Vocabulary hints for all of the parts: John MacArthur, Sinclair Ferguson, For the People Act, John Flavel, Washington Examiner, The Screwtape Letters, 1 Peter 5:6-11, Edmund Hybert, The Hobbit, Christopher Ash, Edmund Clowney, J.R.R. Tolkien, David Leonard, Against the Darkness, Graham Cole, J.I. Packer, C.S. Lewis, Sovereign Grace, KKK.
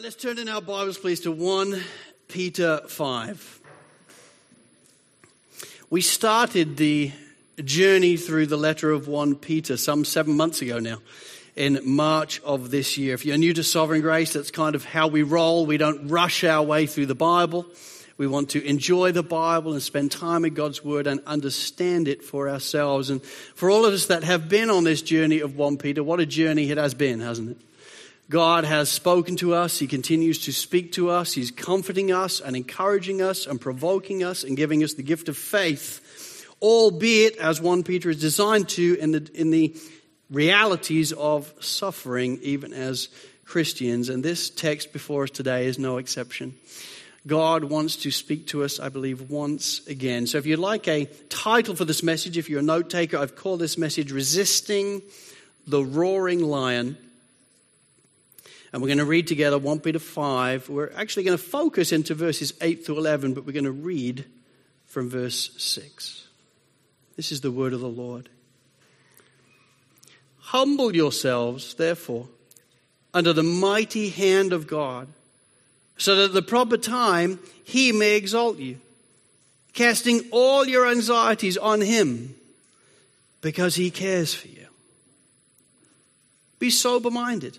right, let's turn in our Bibles, please, to 1 Peter 5. We started the journey through the letter of 1 Peter some 7 months ago now, in March of this year. If you're new to Sovereign Grace, that's kind of how we roll. We don't rush our way through the Bible. We want to enjoy the Bible and spend time in God's Word and understand it for ourselves. And for all of us that have been on this journey of 1 Peter, what a journey it has been, hasn't it? God has spoken to us. He continues to speak to us. He's comforting us and encouraging us and provoking us and giving us the gift of faith, albeit as 1 Peter is designed to in the realities of suffering, even as Christians. And this text before us today is no exception. God wants to speak to us, I believe, once again. So if you'd like a title for this message, if you're a note taker, I've called this message Resisting the Roaring Lion. And we're going to read together 1 Peter 5. We're actually going to focus into verses 8 through 11, but we're going to read from verse 6. This is the word of the Lord. Humble yourselves, therefore, under the mighty hand of God, so that at the proper time he may exalt you, casting all your anxieties on him, because he cares for you. Be sober-minded,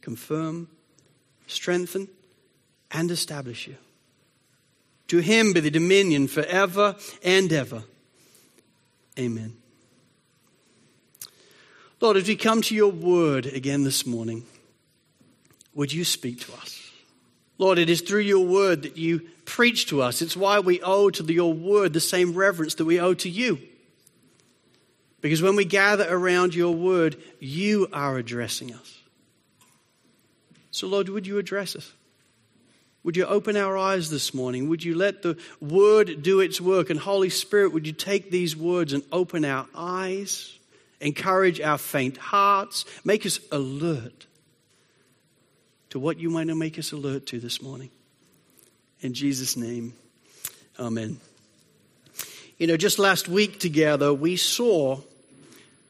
confirm, strengthen, and establish you. To him be the dominion forever and ever. Amen. Lord, as we come to your word again this morning, would you speak to us? Lord, it is through your word that you preach to us. It's why we owe to your word the same reverence that we owe to you. Because when we gather around your word, you are addressing us. So, Lord, would you address us? Would you open our eyes this morning? Would you let the word do its work? And Holy Spirit, would you take these words and open our eyes? Encourage our faint hearts. Make us alert to what you might make us alert to this morning. In Jesus' name, amen. You know, just last week together, we saw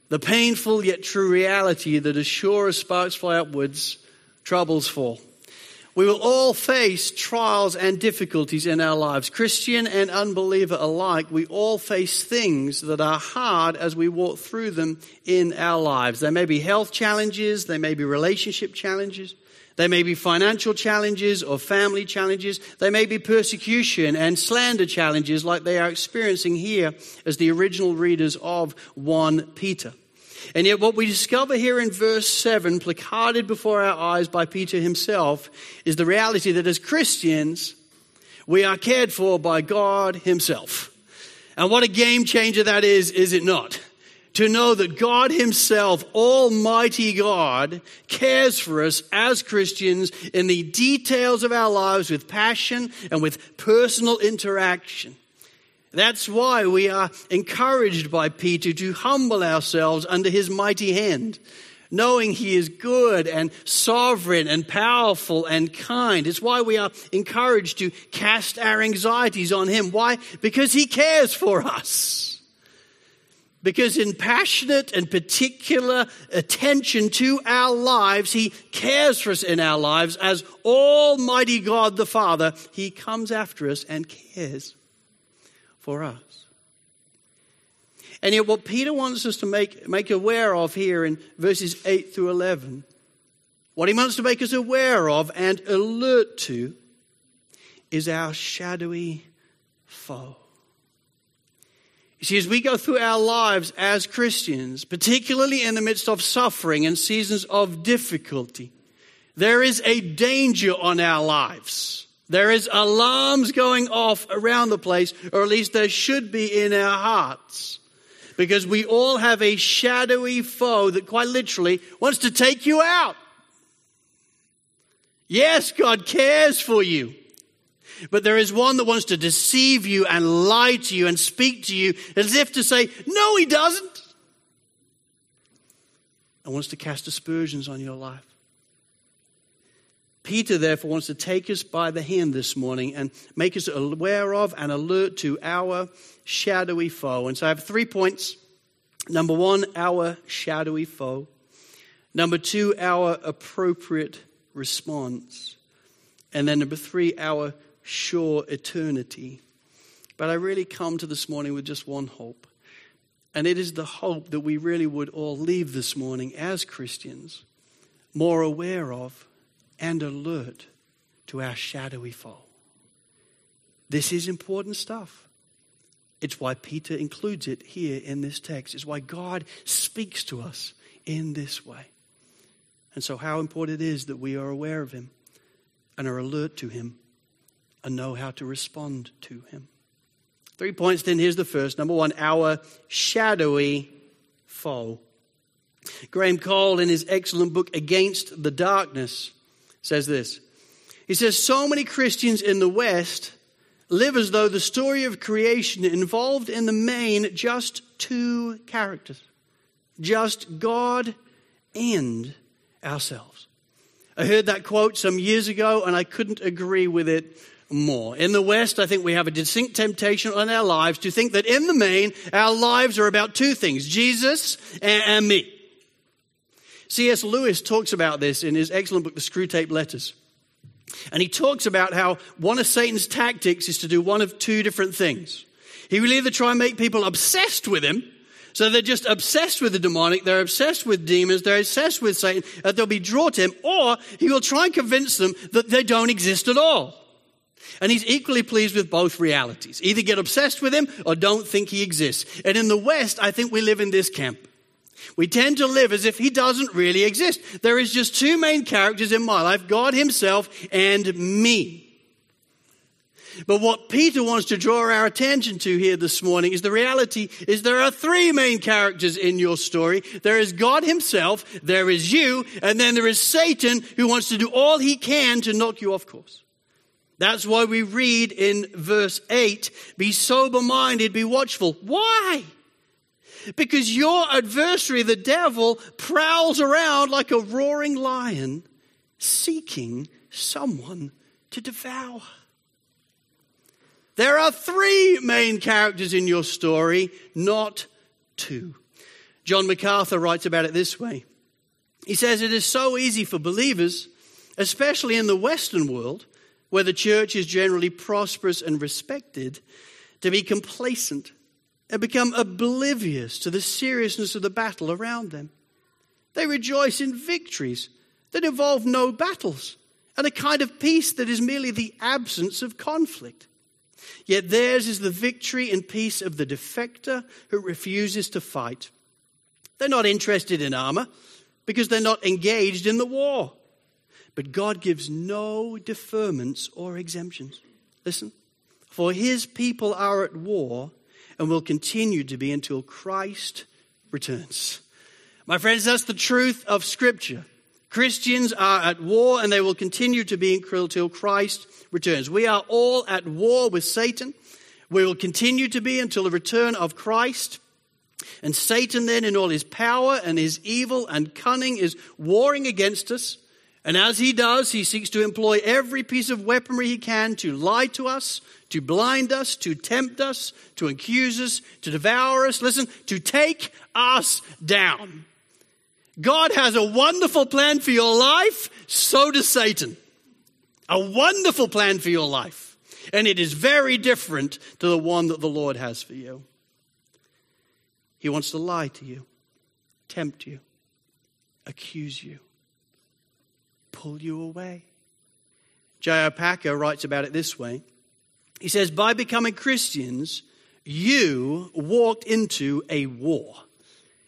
the painful yet true reality that as sure as sparks fly upwards, troubles fall. We will all face trials and difficulties in our lives. Christian and unbeliever alike, we all face things that are hard as we walk through them in our lives. They may be health challenges, they may be relationship challenges, they may be financial challenges or family challenges, they may be persecution and slander challenges like they are experiencing here as the original readers of 1 Peter. And yet what we discover here in verse 7, placarded before our eyes by Peter himself, is the reality that as Christians, we are cared for by God himself. And what a game changer that is it not? To know that God himself, almighty God, cares for us as Christians in the details of our lives with passion and with personal interaction. That's why we are encouraged by Peter to humble ourselves under his mighty hand, knowing he is good and sovereign and powerful and kind. It's why we are encouraged to cast our anxieties on him. Why? Because he cares for us. Because in passionate and particular attention to our lives, he cares for us in our lives. As Almighty God the Father, he comes after us and cares for us. And yet what Peter wants us to make aware of here in verses 8 through 11, what he wants to make us aware of and alert to is our shadowy foe. You see, as we go through our lives as Christians, particularly in the midst of suffering and seasons of difficulty, there is a danger on our lives. There is alarms going off around the place, or at least there should be in our hearts. Because we all have a shadowy foe that quite literally wants to take you out. Yes, God cares for you. But there is one that wants to deceive you and lie to you and speak to you as if to say, no, he doesn't. And wants to cast aspersions on your life. Peter, therefore, wants to take us by the hand this morning and make us aware of and alert to our shadowy foe. And so I have 3 points. Number one, our shadowy foe. Number two, our appropriate response. And then number three, our sure eternity. But I really come to this morning with just one hope. And it is the hope that we really would all leave this morning as Christians more aware of and alert to our shadowy foe. This is important stuff. It's why Peter includes it here in this text. It's why God speaks to us in this way. And so how important it is that we are aware of him and are alert to him and know how to respond to him. 3 points then. Here's the first. Number one, our shadowy foe. Graham Cole, in his excellent book, Against the Darkness, says this. He says, so many Christians in the West live as though the story of creation involved in the main just two characters, just God and ourselves. I heard that quote some years ago, and I couldn't agree with it more. In the West, I think we have a distinct temptation in our lives to think that in the main, our lives are about two things, Jesus and me. C.S. Lewis talks about this in his excellent book, The Screwtape Letters. And he talks about how one of Satan's tactics is to do one of two different things. He will either try and make people obsessed with him, so they're just obsessed with the demonic, they're obsessed with demons, they're obsessed with Satan, that they'll be drawn to him, or he will try and convince them that they don't exist at all. And he's equally pleased with both realities. Either get obsessed with him or don't think he exists. And in the West, I think we live in this camp. We tend to live as if he doesn't really exist. There is just two main characters in my life, God himself and me. But what Peter wants to draw our attention to here this morning is the reality is there are three main characters in your story. There is God himself, there is you, and then there is Satan who wants to do all he can to knock you off course. That's why we read in verse 8, be sober-minded, be watchful. Why? Because your adversary, the devil, prowls around like a roaring lion, seeking someone to devour. There are three main characters in your story, not two. John MacArthur writes about it this way. He says, it is so easy for believers, especially in the Western world, where the church is generally prosperous and respected, to be complacent and become oblivious to the seriousness of the battle around them. They rejoice in victories that involve no battles and a kind of peace that is merely the absence of conflict. Yet theirs is the victory and peace of the defector who refuses to fight. They're not interested in armor because they're not engaged in the war. But God gives no deferments or exemptions. Listen, for his people are at war and will continue to be until Christ returns. My friends, that's the truth of Scripture. Christians are at war and they will continue to be until Christ returns. We are all at war with Satan. We will continue to be until the return of Christ. And Satan then in all his power and his evil and cunning is warring against us. And as he does, he seeks to employ every piece of weaponry he can to lie to us, to blind us, to tempt us, to accuse us, to devour us, listen, to take us down. God has a wonderful plan for your life, so does Satan. A wonderful plan for your life. And it is very different to the one that the Lord has for you. He wants to lie to you, tempt you, accuse you, pull you away. J.I. Packer writes about it this way. He says, by becoming Christians, you walked into a war.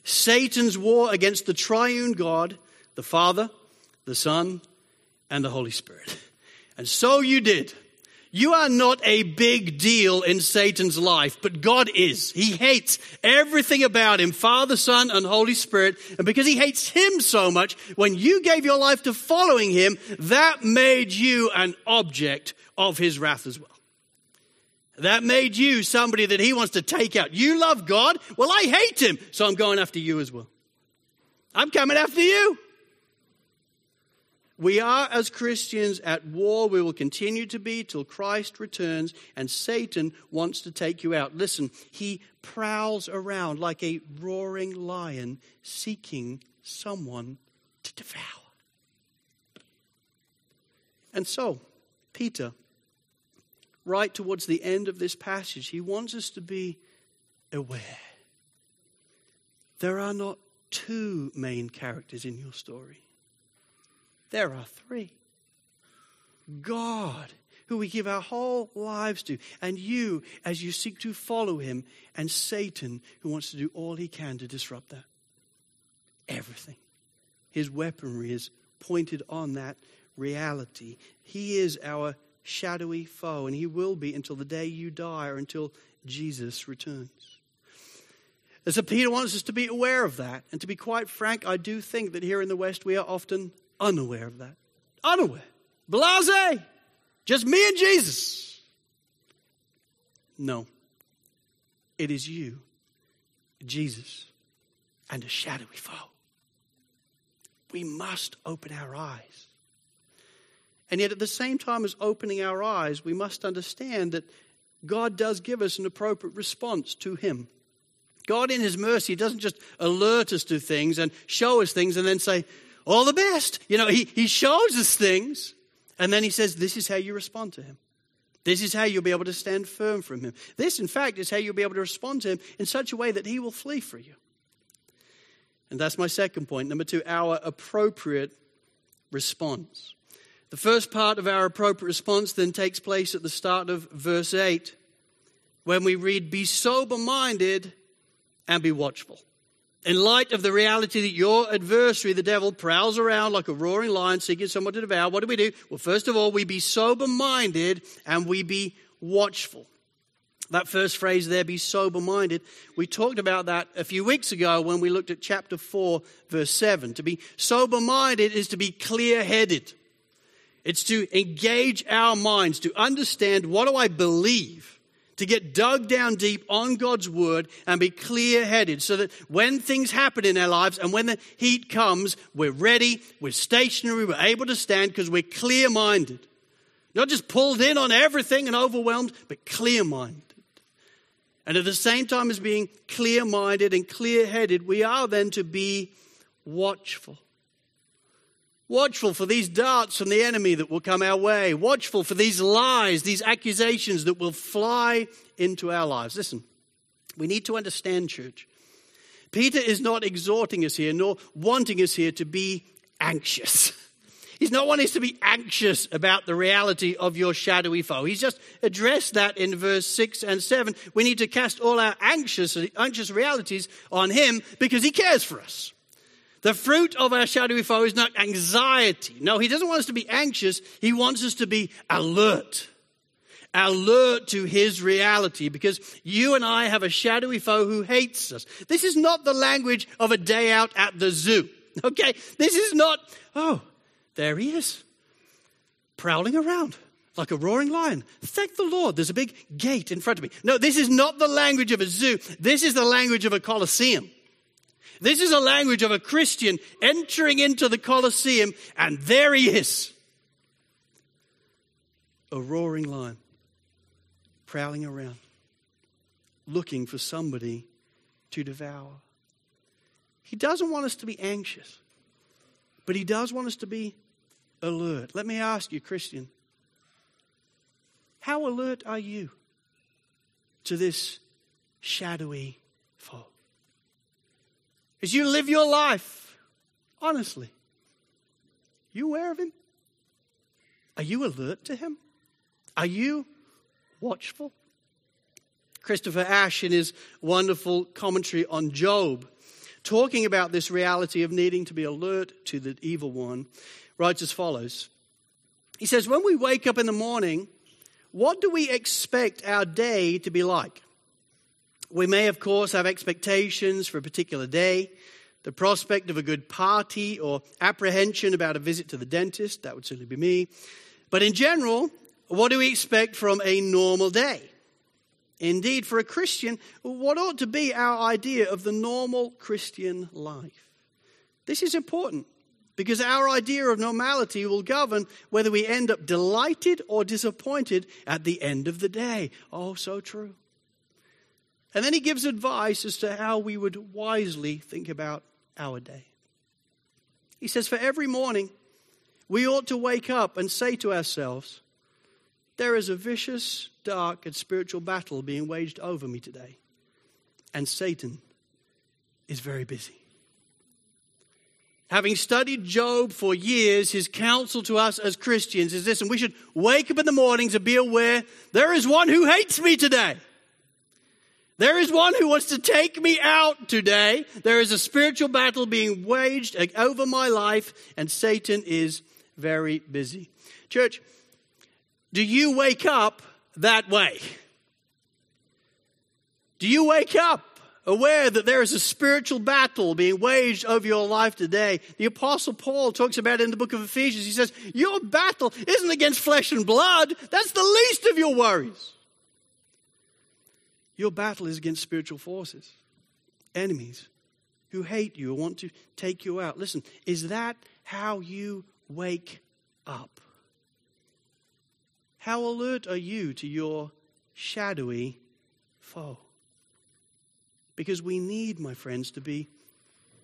Satan's war against the triune God, the Father, the Son, and the Holy Spirit. And so you did. You are not a big deal in Satan's life, but God is. He hates everything about him, Father, Son, and Holy Spirit. And because he hates him so much, when you gave your life to following him, that made you an object of his wrath as well. That made you somebody that he wants to take out. You love God. Well, I hate him, so I'm going after you as well. I'm coming after you. We are, as Christians, at war. We will continue to be till Christ returns, and Satan wants to take you out. Listen, he prowls around like a roaring lion seeking someone to devour. And so, Peter, right towards the end of this passage, he wants us to be aware. There are not two main characters in your story. There are three. God, who we give our whole lives to, and you as you seek to follow him, and Satan, who wants to do all he can to disrupt that. Everything. His weaponry is pointed on that reality. He is our shadowy foe, and he will be until the day you die or until Jesus returns. And so Peter wants us to be aware of that, and to be quite frank, I do think that here in the West we are often unaware of that. Unaware. Blasé. Just me and Jesus. No. It is you, Jesus, and a shadowy foe. We must open our eyes. And yet at the same time as opening our eyes, we must understand that God does give us an appropriate response to him. God in his mercy doesn't just alert us to things and show us things and then say, all the best. You know, he shows us things, and then he says, this is how you respond to him. This is how you'll be able to stand firm from him. This, in fact, is how you'll be able to respond to him in such a way that he will flee for you. And that's my second point. Number two, our appropriate response. The first part of our appropriate response then takes place at the start of verse 8, when we read, be sober-minded and be watchful. In light of the reality that your adversary, the devil, prowls around like a roaring lion seeking someone to devour, what do? Well, first of all, we be sober-minded and we be watchful. That first phrase there, be sober-minded, we talked about that a few weeks ago when we looked at chapter 4, verse 7. To be sober-minded is to be clear-headed. It's to engage our minds, to understand what do I believe, to get dug down deep on God's word and be clear-headed so that when things happen in our lives and when the heat comes, we're ready, we're stationary, we're able to stand because we're clear-minded. Not just pulled in on everything and overwhelmed, but clear-minded. And at the same time as being clear-minded and clear-headed, we are then to be watchful. Watchful for these darts from the enemy that will come our way. Watchful for these lies, these accusations that will fly into our lives. Listen, we need to understand, church. Peter is not exhorting us here, nor wanting us here to be anxious. He's not wanting us to be anxious about the reality of your shadowy foe. He's just addressed that in verse 6 and 7. We need to cast all our anxious realities on him because he cares for us. The fruit of our shadowy foe is not anxiety. No, he doesn't want us to be anxious. He wants us to be alert. Alert to his reality, because you and I have a shadowy foe who hates us. This is not the language of a day out at the zoo. Okay? This is not, oh, there he is, prowling around like a roaring lion. Thank the Lord, there's a big gate in front of me. No, this is not the language of a zoo. This is the language of a Colosseum. This is a language of a Christian entering into the Colosseum, and there he is. A roaring lion, prowling around, looking for somebody to devour. He doesn't want us to be anxious, but he does want us to be alert. Let me ask you, Christian, how alert are you to this shadowy foe? As you live your life, honestly, you aware of him? Are you alert to him? Are you watchful? Christopher Ash, in his wonderful commentary on Job, talking about this reality of needing to be alert to the evil one, writes as follows. He says, when we wake up in the morning, what do we expect our day to be like? We may, of course, have expectations for a particular day, the prospect of a good party, or apprehension about a visit to the dentist. That would certainly be me. But in general, what do we expect from a normal day? Indeed, for a Christian, what ought to be our idea of the normal Christian life? This is important because our idea of normality will govern whether we end up delighted or disappointed at the end of the day. Oh, so true. And then he gives advice as to how we would wisely think about our day. He says, for every morning, we ought to wake up and say to ourselves, there is a vicious, dark, and spiritual battle being waged over me today, and Satan is very busy. Having studied Job for years, his counsel to us as Christians is this, and we should wake up in the mornings and be aware, there is one who hates me today. There is one who wants to take me out today. There is a spiritual battle being waged over my life, and Satan is very busy. Church, do you wake up that way? Do you wake up aware that there is a spiritual battle being waged over your life today? The Apostle Paul talks about it in the book of Ephesians. He says, your battle isn't against flesh and blood. That's the least of your worries. Your battle is against spiritual forces, enemies who hate you or want to take you out. Listen, is that how you wake up? How alert are you to your shadowy foe? Because we need, my friends, to be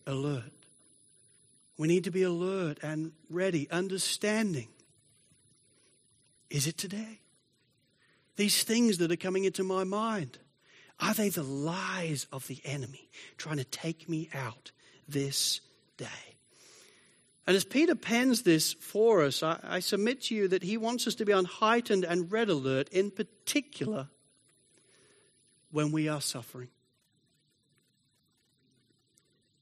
alert. We need to be alert and ready, understanding. Is it today? These things that are coming into my mind, are they the lies of the enemy trying to take me out this day? And as Peter pens this for us, I submit to you that he wants us to be on heightened and red alert, in particular when we are suffering.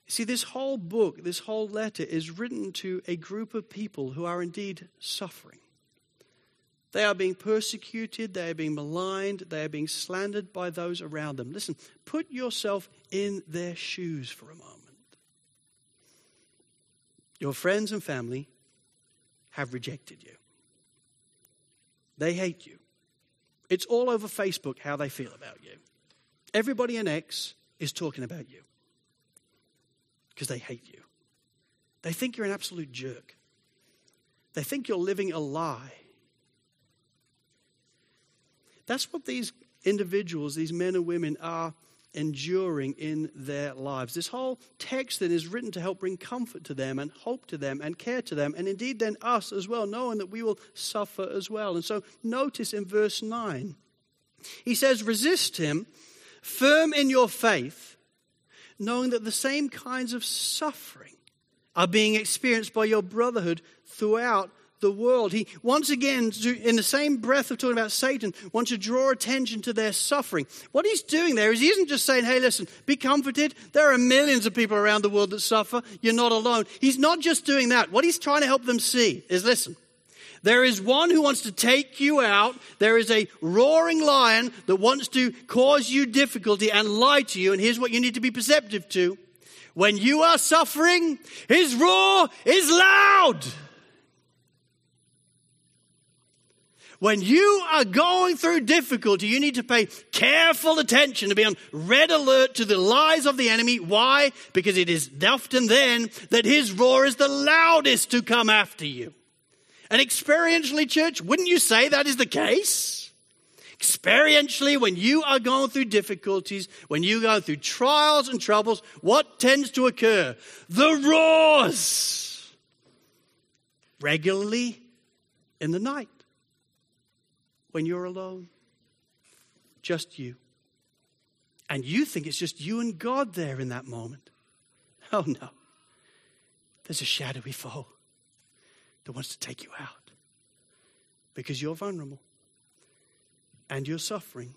See, this whole book, this whole letter is written to a group of people who are indeed suffering. They are being persecuted, they are being maligned, they are being slandered by those around them. Listen, put yourself in their shoes for a moment. Your friends and family have rejected you. They hate you. It's all over Facebook how they feel about you. Everybody in X is talking about you because they hate you. They think you're an absolute jerk. They think you're living a lie. That's what these individuals, these men and women, are enduring in their lives. This whole text then is written to help bring comfort to them and hope to them and care to them, and indeed then us as well, knowing that we will suffer as well. And so notice in verse 9, he says, resist him, firm in your faith, knowing that the same kinds of suffering are being experienced by your brotherhood throughout the world. He, once again, in the same breath of talking about Satan, wants to draw attention to their suffering. What he's doing there is he isn't just saying, hey, listen, be comforted. There are millions of people around the world that suffer. You're not alone. He's not just doing that. What he's trying to help them see is, listen, there is one who wants to take you out. There is a roaring lion that wants to cause you difficulty and lie to you. And here's what you need to be perceptive to. When you are suffering, his roar is loud. When you are going through difficulty, you need to pay careful attention, to be on red alert to the lies of the enemy. Why? Because it is often then that his roar is the loudest to come after you. And experientially, church, wouldn't you say that is the case? Experientially, when you are going through difficulties, when you go through trials and troubles, what tends to occur? The roars. Regularly in the night. When you're alone, just you. And you think it's just you and God there in that moment. Oh no, there's a shadowy foe that wants to take you out because you're vulnerable and you're suffering.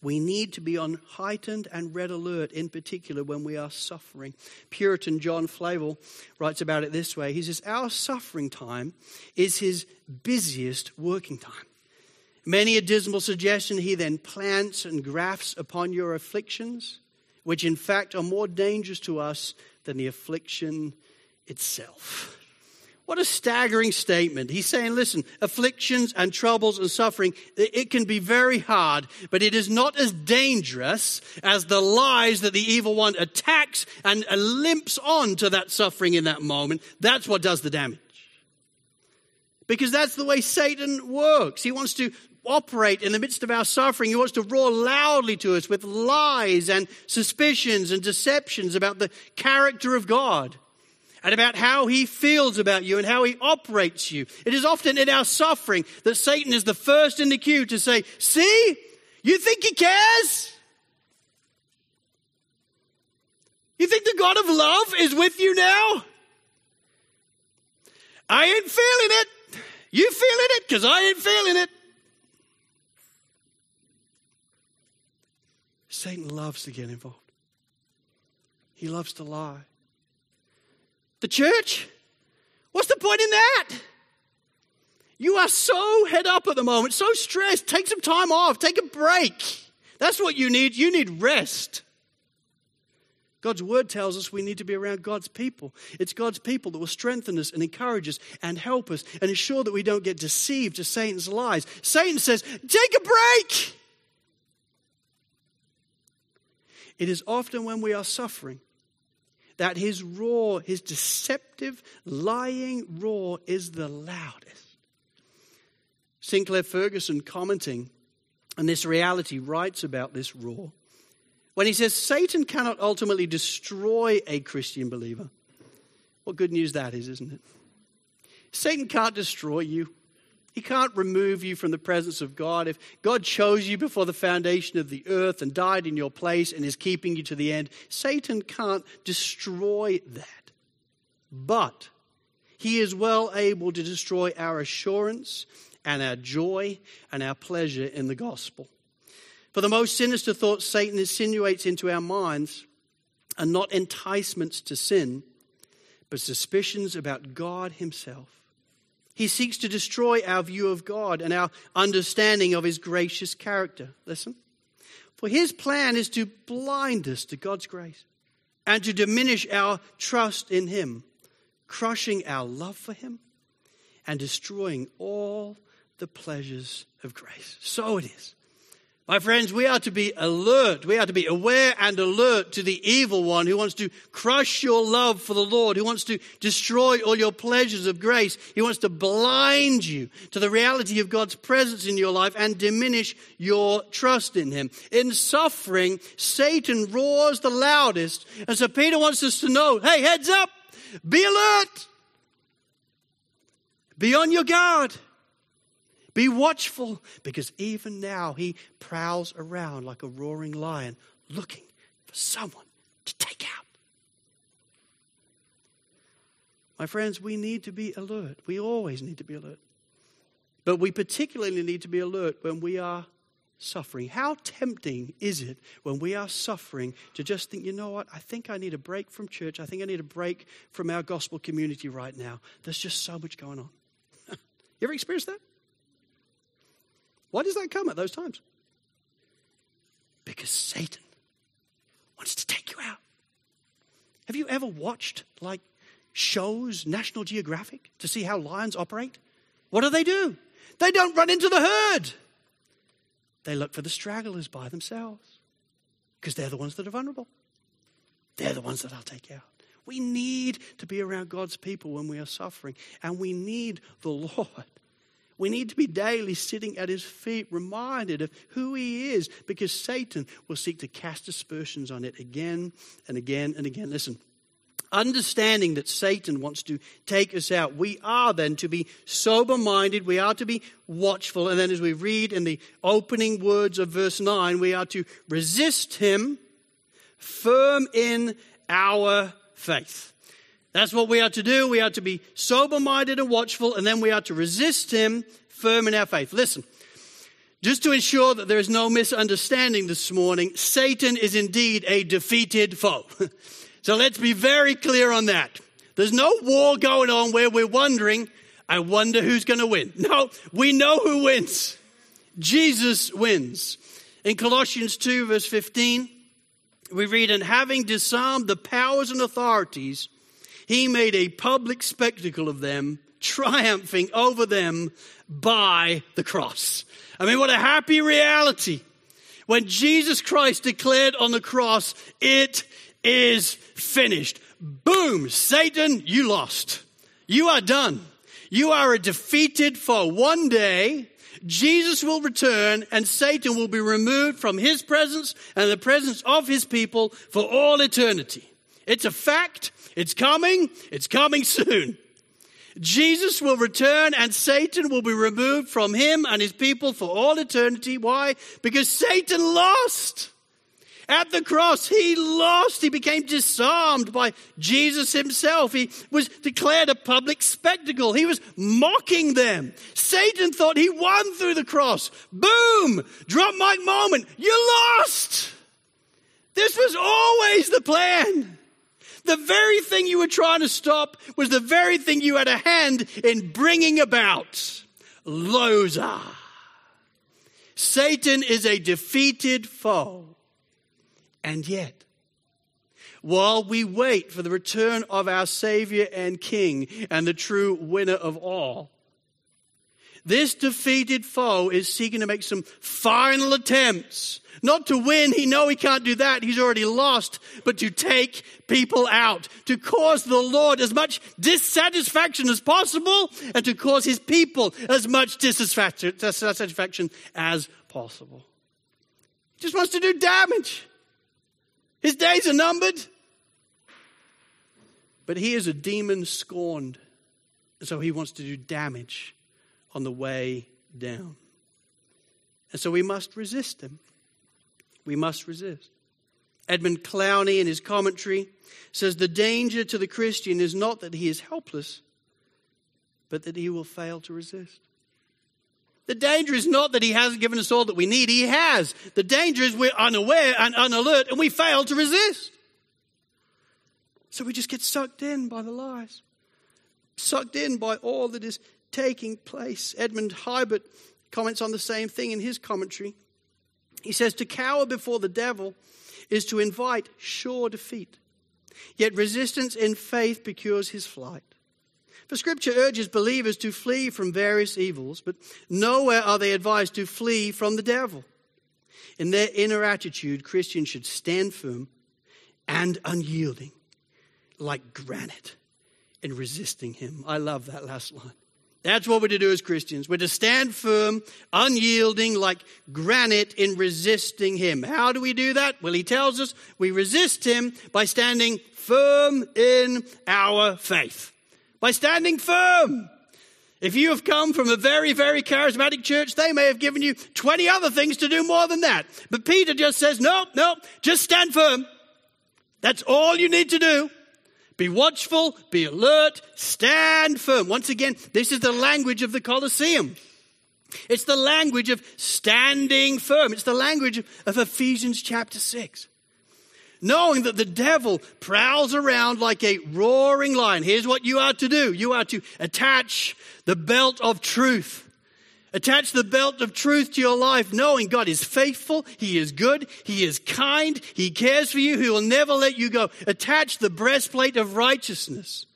We need to be on heightened and red alert, in particular when we are suffering. Puritan John Flavel writes about it this way. He says, our suffering time is his busiest working time. Many a dismal suggestion he then plants and grafts upon your afflictions, which in fact are more dangerous to us than the affliction itself. What a staggering statement. He's saying, listen, afflictions and troubles and suffering, it can be very hard, but it is not as dangerous as the lies that the evil one attacks and limps on to that suffering in that moment. That's what does the damage. Because that's the way Satan works. He wants to operate in the midst of our suffering. He wants to roar loudly to us with lies and suspicions and deceptions about the character of God and about how he feels about you and how he operates you. It is often in our suffering that Satan is the first in the queue to say, see, you think he cares? You think the God of love is with you now? I ain't feeling it. You feeling it? Because I ain't feeling it. Satan loves to get involved. He loves to lie. The church? What's the point in that? You are so head up at the moment, so stressed. Take some time off. Take a break. That's what you need. You need rest. God's word tells us we need to be around God's people. It's God's people that will strengthen us and encourage us and help us and ensure that we don't get deceived to Satan's lies. Satan says, take a break. It is often when we are suffering that his roar, his deceptive, lying roar is the loudest. Sinclair Ferguson, commenting on this reality, writes about this roar when he says, Satan cannot ultimately destroy a Christian believer. What good news that is, isn't it? Satan can't destroy you. He can't remove you from the presence of God. If God chose you before the foundation of the earth and died in your place and is keeping you to the end, Satan can't destroy that. But he is well able to destroy our assurance and our joy and our pleasure in the gospel. For the most sinister thoughts Satan insinuates into our minds are not enticements to sin, but suspicions about God himself. He seeks to destroy our view of God and our understanding of his gracious character. Listen. For his plan is to blind us to God's grace and to diminish our trust in him, crushing our love for him and destroying all the pleasures of grace. So it is. My friends, we are to be alert. We are to be aware and alert to the evil one who wants to crush your love for the Lord, who wants to destroy all your pleasures of grace. He wants to blind you to the reality of God's presence in your life and diminish your trust in him. In suffering, Satan roars the loudest. And so Peter wants us to know, hey, heads up, be alert, be on your guard. Be watchful, because even now he prowls around like a roaring lion looking for someone to take out. My friends, we need to be alert. We always need to be alert. But we particularly need to be alert when we are suffering. How tempting is it when we are suffering to just think, you know what, I think I need a break from church. I think I need a break from our gospel community right now. There's just so much going on. You ever experienced that? Why does that come at those times? Because Satan wants to take you out. Have you ever watched, like, shows, National Geographic, to see how lions operate? What do? They don't run into the herd. They look for the stragglers by themselves because they're the ones that are vulnerable. They're the ones that I'll take out. We need to be around God's people when we are suffering, and we need the Lord. We need to be daily sitting at his feet, reminded of who he is, because Satan will seek to cast aspersions on it again and again and again. Listen, understanding that Satan wants to take us out, we are then to be sober-minded, we are to be watchful, and then as we read in the opening words of verse 9, we are to resist him, firm in our faith. That's what we are to do. We are to be sober-minded and watchful, and then we are to resist him, firm in our faith. Listen, just to ensure that there is no misunderstanding this morning, Satan is indeed a defeated foe. So let's be very clear on that. There's no war going on where we're wondering, I wonder who's going to win. No, we know who wins. Jesus wins. In Colossians 2 verse 15, we read, "And having disarmed the powers and authorities, he made a public spectacle of them, triumphing over them by the cross." I mean, what a happy reality. When Jesus Christ declared on the cross, "It is finished." Boom, Satan, you lost. You are done. You are defeated for one day. Jesus will return and Satan will be removed from his presence and the presence of his people for all eternity. It's a fact. It's coming soon. Jesus will return and Satan will be removed from him and his people for all eternity. Why? Because Satan lost. At the cross, he lost. He became disarmed by Jesus himself. He was declared a public spectacle. He was mocking them. Satan thought he won through the cross. Boom! Drop mic moment. You lost! This was always the plan. The very thing you were trying to stop was the very thing you had a hand in bringing about. Loser. Satan is a defeated foe. And yet, while we wait for the return of our Savior and King and the true winner of all, this defeated foe is seeking to make some final attempts. Not to win, he can't do that, he's already lost, but to take people out, to cause the Lord as much dissatisfaction as possible, and to cause his people as much dissatisfaction as possible. He just wants to do damage. His days are numbered. But he is a demon scorned. And so he wants to do damage on the way down. And so we must resist him. We must resist. Edmund Clowney in his commentary says, "The danger to the Christian is not that he is helpless, but that he will fail to resist." The danger is not that he hasn't given us all that we need. He has. The danger is we're unaware and unalert and we fail to resist. So we just get sucked in by the lies. Sucked in by all that is taking place. Edmund Hybert comments on the same thing in his commentary. He says, "To cower before the devil is to invite sure defeat. Yet resistance in faith procures his flight. For Scripture urges believers to flee from various evils, but nowhere are they advised to flee from the devil. In their inner attitude, Christians should stand firm and unyielding, like granite, in resisting him." I love that last line. That's what we're to do as Christians. We're to stand firm, unyielding, like granite in resisting him. How do we do that? Well, he tells us we resist him by standing firm in our faith. By standing firm. If you have come from a very, very charismatic church, they may have given you 20 other things to do more than that. But Peter just says, no, just stand firm. That's all you need to do. Be watchful, be alert, stand firm. Once again, this is the language of the Colosseum. It's the language of standing firm. It's the language of Ephesians chapter 6. Knowing that the devil prowls around like a roaring lion. Here's what you are to do. You are to attach the belt of truth. Attach the belt of truth to your life, knowing God is faithful, he is good, he is kind, he cares for you, he will never let you go. Attach the breastplate of righteousness,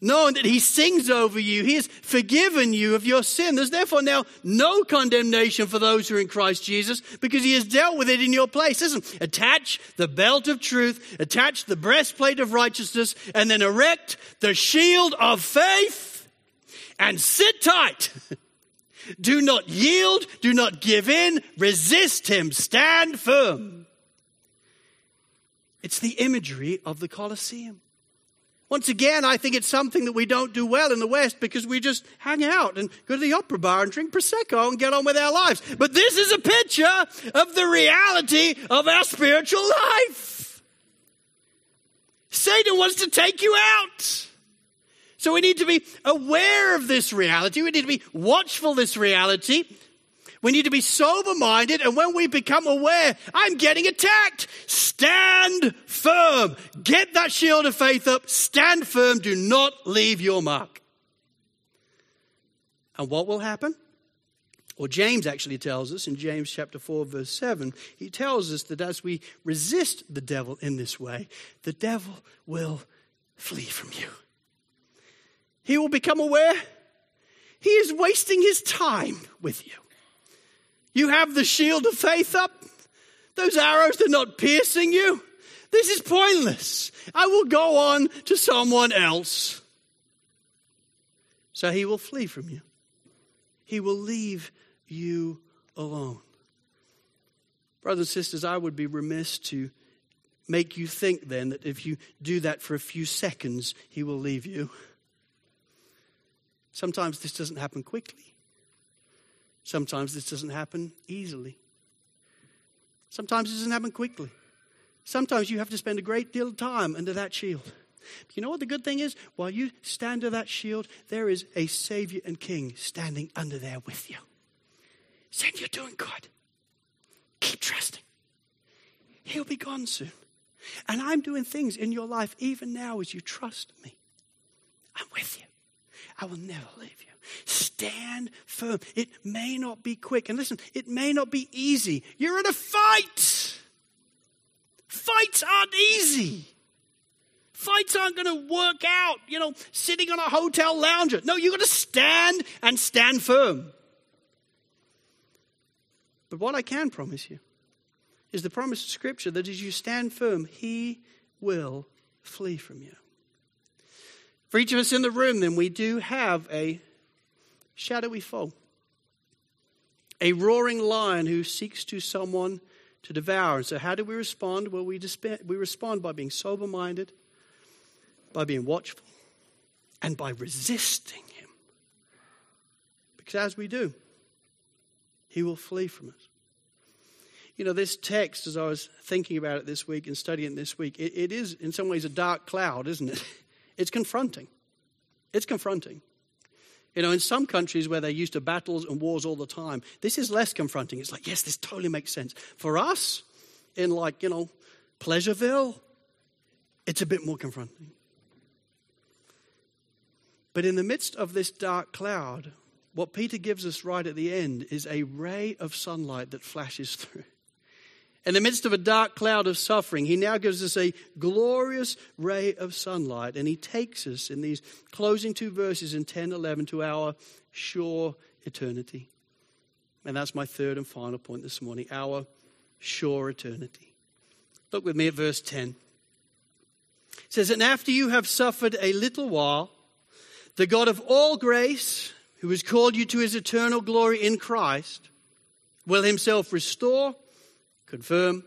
knowing that he sings over you, he has forgiven you of your sin. There's therefore now no condemnation for those who are in Christ Jesus because he has dealt with it in your place. Listen, attach the belt of truth, attach the breastplate of righteousness, and then erect the shield of faith and sit tight. Do not yield, do not give in, resist him, stand firm. It's the imagery of the Colosseum. Once again, I think it's something that we don't do well in the West because we just hang out and go to the opera bar and drink Prosecco and get on with our lives. But this is a picture of the reality of our spiritual life. Satan wants to take you out. So we need to be aware of this reality. We need to be watchful of this reality. We need to be sober-minded, and when we become aware, I'm getting attacked, stand firm. Get that shield of faith up, stand firm, do not leave your mark. And what will happen? Or James actually tells us in James chapter 4, verse 7, he tells us that as we resist the devil in this way, the devil will flee from you. He will become aware he is wasting his time with you. You have the shield of faith up. Those arrows, they're not piercing you. This is pointless. I will go on to someone else. So he will flee from you. He will leave you alone. Brothers and sisters, I would be remiss to make you think then that if you do that for a few seconds, he will leave you. Sometimes this doesn't happen quickly. Sometimes this doesn't happen easily. Sometimes it doesn't happen quickly. Sometimes you have to spend a great deal of time under that shield. But you know what the good thing is? While you stand under that shield, there is a Savior and King standing under there with you. Saying, you're doing good. Keep trusting. He'll be gone soon. And I'm doing things in your life even now as you trust me. I'm with you. I will never leave you. Stand firm. It may not be quick. And listen, it may not be easy. You're in a fight. Fights aren't easy. Fights aren't going to work out, sitting on a hotel lounger. No, you're going to stand and stand firm. But what I can promise you is the promise of Scripture that as you stand firm, he will flee from you. For each of us in the room, then, we do have a shadowy foe, a roaring lion who seeks to someone to devour. And so how do we respond? Well, we respond by being sober-minded, by being watchful, and by resisting him. Because as we do, he will flee from us. This text, as I was thinking about it this week and studying it this week, it is in some ways a dark cloud, isn't it? It's confronting. It's confronting. In some countries where they're used to battles and wars all the time, this is less confronting. It's like, yes, this totally makes sense. For us, in Pleasureville, it's a bit more confronting. But in the midst of this dark cloud, what Peter gives us right at the end is a ray of sunlight that flashes through. In the midst of a dark cloud of suffering, he now gives us a glorious ray of sunlight. And he takes us in these closing two verses in 10-11 to our sure eternity. And that's my third and final point this morning, our sure eternity. Look with me at verse 10. It says, and after you have suffered a little while, the God of all grace, who has called you to his eternal glory in Christ, will himself restore, confirm,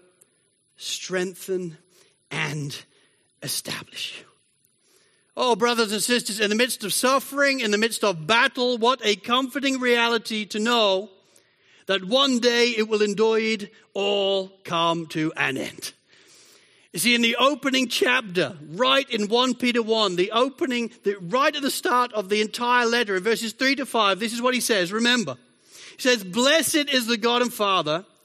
strengthen, and establish you. Oh, brothers and sisters, in the midst of suffering, in the midst of battle, what a comforting reality to know that one day it will indeed all come to an end. You see, in the opening chapter, right in 1 Peter 1, right at the start of the entire letter, in verses 3-5, this is what he says, remember. He says, blessed is the God and Father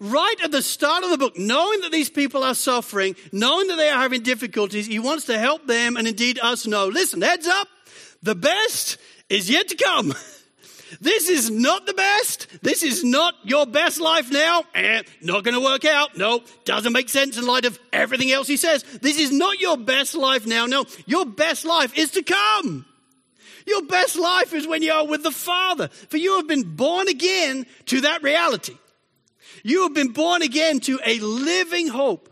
Right at the start of the book, knowing that these people are suffering, knowing that they are having difficulties, he wants to help them and indeed us know. Listen, heads up, the best is yet to come. This is not the best. This is not your best life now. Not going to work out. No, doesn't make sense in light of everything else he says. This is not your best life now. No, your best life is to come. Your best life is when you are with the Father. For you have been born again to that reality. You have been born again to a living hope.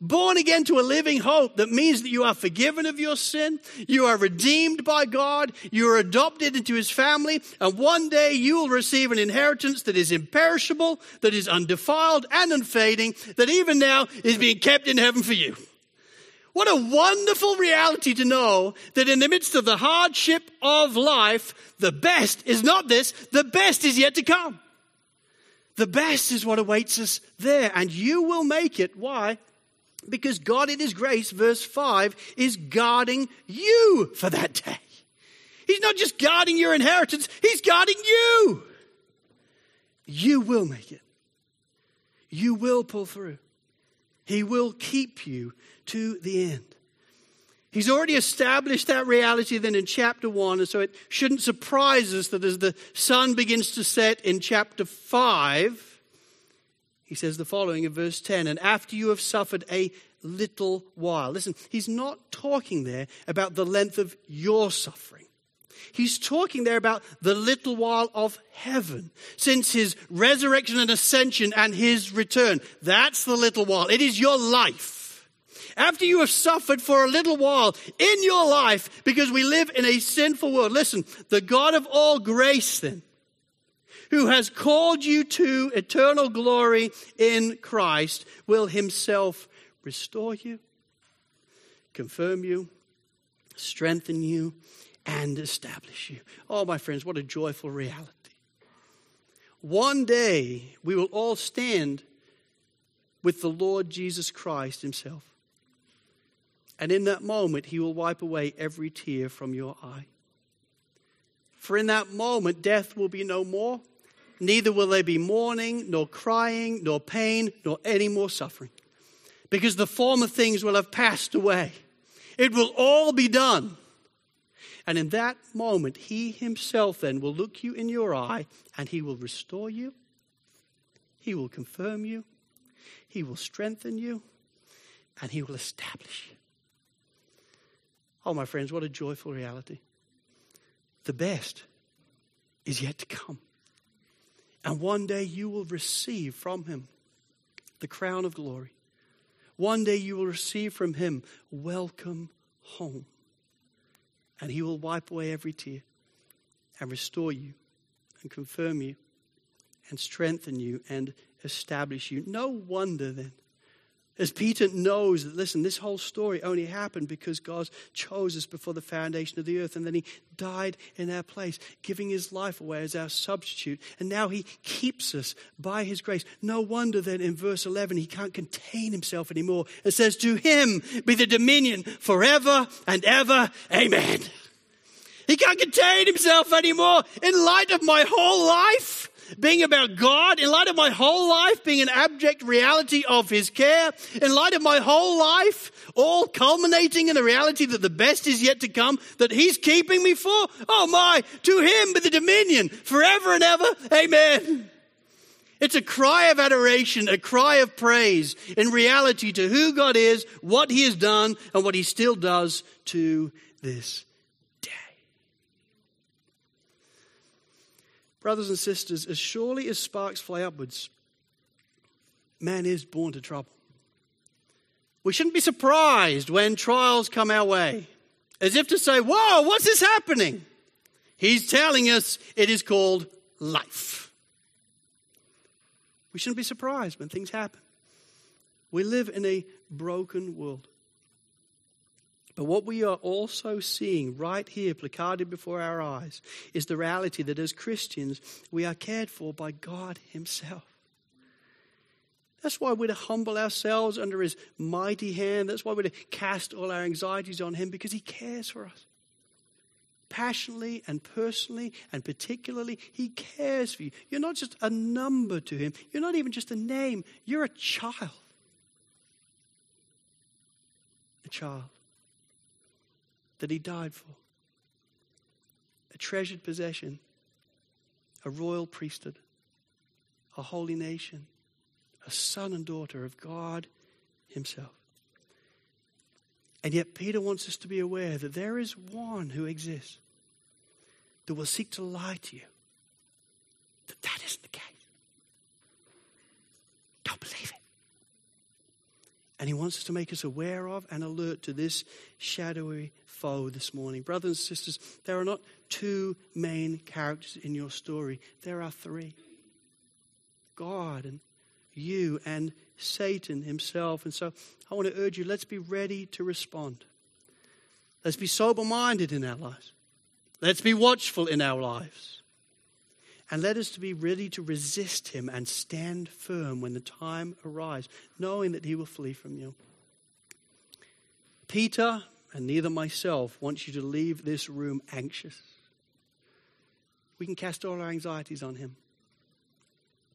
Born again to a living hope that means that you are forgiven of your sin. You are redeemed by God. You are adopted into his family. And one day you will receive an inheritance that is imperishable, that is undefiled and unfading, that even now is being kept in heaven for you. What a wonderful reality to know that in the midst of the hardship of life, the best is not this, the best is yet to come. The best is what awaits us there, and you will make it. Why? Because God in his grace, verse 5, is guarding you for that day. He's not just guarding your inheritance, he's guarding you. You will make it. You will pull through. He will keep you to the end. He's already established that reality then in chapter 1, and so it shouldn't surprise us that as the sun begins to set in chapter 5, he says the following in verse 10, and after you have suffered a little while. Listen, he's not talking there about the length of your suffering. He's talking there about the little while of heaven, since his resurrection and ascension and his return. That's the little while. It is your life. After you have suffered for a little while in your life, because we live in a sinful world. Listen, the God of all grace then, who has called you to eternal glory in Christ, will himself restore you, confirm you, strengthen you, and establish you. Oh, my friends, what a joyful reality. One day we will all stand with the Lord Jesus Christ himself. And in that moment, he will wipe away every tear from your eye. For in that moment, death will be no more. Neither will there be mourning, nor crying, nor pain, nor any more suffering. Because the former things will have passed away. It will all be done. And in that moment, he himself then will look you in your eye, and he will restore you. He will confirm you. He will strengthen you. And he will establish you. Oh, my friends, what a joyful reality. The best is yet to come. And one day you will receive from him the crown of glory. One day you will receive from him welcome home. And he will wipe away every tear and restore you and confirm you and strengthen you and establish you. No wonder then, as Peter knows that, listen, this whole story only happened because God chose us before the foundation of the earth, and then he died in our place, giving his life away as our substitute, and now he keeps us by his grace. No wonder then in verse 11 he can't contain himself anymore and says, to him be the dominion forever and ever. Amen. He can't contain himself anymore. In light of my whole life being about God, in light of my whole life being an abject reality of his care, in light of my whole life, all culminating in the reality that the best is yet to come, that he's keeping me for, oh my, to him be the dominion forever and ever, amen. It's a cry of adoration, a cry of praise in reality to who God is, what he has done, and what he still does to this. Brothers and sisters, as surely as sparks fly upwards, man is born to trouble. We shouldn't be surprised when trials come our way, as if to say, whoa, what's this happening? He's telling us it is called life. We shouldn't be surprised when things happen. We live in a broken world. But what we are also seeing right here, placarded before our eyes, is the reality that as Christians, we are cared for by God himself. That's why we're to humble ourselves under his mighty hand. That's why we're to cast all our anxieties on him, because he cares for us. Passionately and personally and particularly, he cares for you. You're not just a number to him. You're not even just a name. You're a child. A child that he died for, a treasured possession, a royal priesthood, a holy nation, a son and daughter of God himself. And yet Peter wants us to be aware that there is one who exists that will seek to lie to you, that that isn't the case. Don't believe it. And he wants us to make us aware of and alert to this shadowy foe this morning. Brothers and sisters, there are not two main characters in your story. There are three. God and you and Satan himself. And so I want to urge you, let's be ready to respond. Let's be sober-minded in our lives. Let's be watchful in our lives. and led us to be ready to resist him and stand firm when the time arrives, knowing that he will flee from you. Peter, and neither myself, wants you to leave this room anxious. We can cast all our anxieties on him.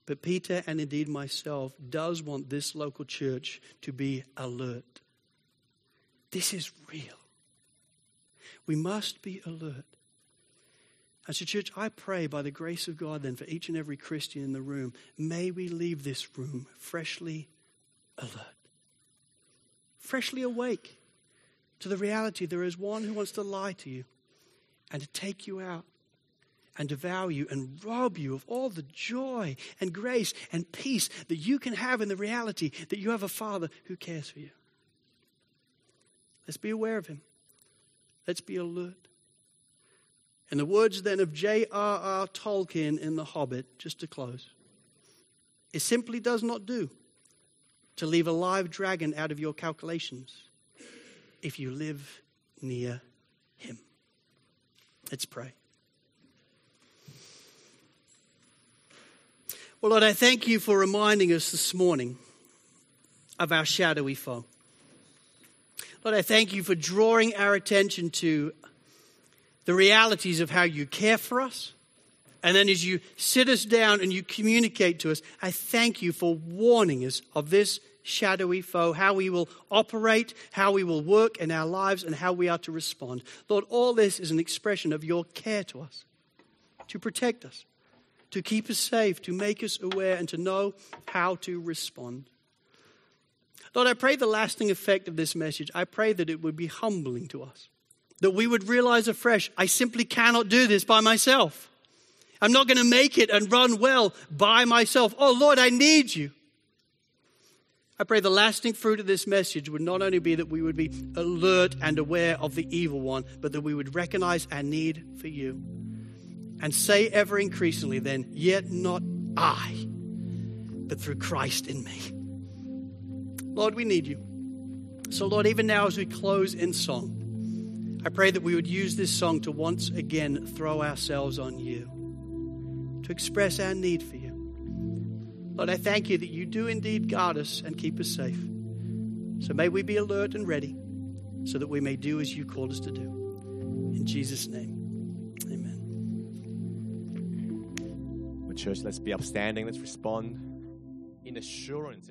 But Peter, and indeed myself, does want this local church to be alert. This is real. We must be alert. And so, church, I pray by the grace of God then for each and every Christian in the room, may we leave this room freshly alert, freshly awake to the reality there is one who wants to lie to you and to take you out and devour you and rob you of all the joy and grace and peace that you can have in the reality that you have a Father who cares for you. Let's be aware of him. Let's be alert. In the words then of J.R.R. Tolkien in The Hobbit, just to close, it simply does not do to leave a live dragon out of your calculations if you live near him. Let's pray. Well, Lord, I thank you for reminding us this morning of our shadowy foe. Lord, I thank you for drawing our attention to the realities of how you care for us. And then as you sit us down and you communicate to us, I thank you for warning us of this shadowy foe, how we will operate, how we will work in our lives, and how we are to respond. Lord, all this is an expression of your care to us, to protect us, to keep us safe, to make us aware, and to know how to respond. Lord, I pray the lasting effect of this message, I pray that it would be humbling to us, that we would realize afresh, I simply cannot do this by myself. I'm not going to make it and run well by myself. Oh, Lord, I need you. I pray the lasting fruit of this message would not only be that we would be alert and aware of the evil one, but that we would recognize our need for you and say ever increasingly then, yet not I, but through Christ in me. Lord, we need you. So, Lord, even now as we close in song, I pray that we would use this song to once again throw ourselves on you, to express our need for you. Lord, I thank you that you do indeed guard us and keep us safe. So may we be alert and ready so that we may do as you called us to do. In Jesus' name, amen. Well, church, let's be upstanding. Let's respond in assurance.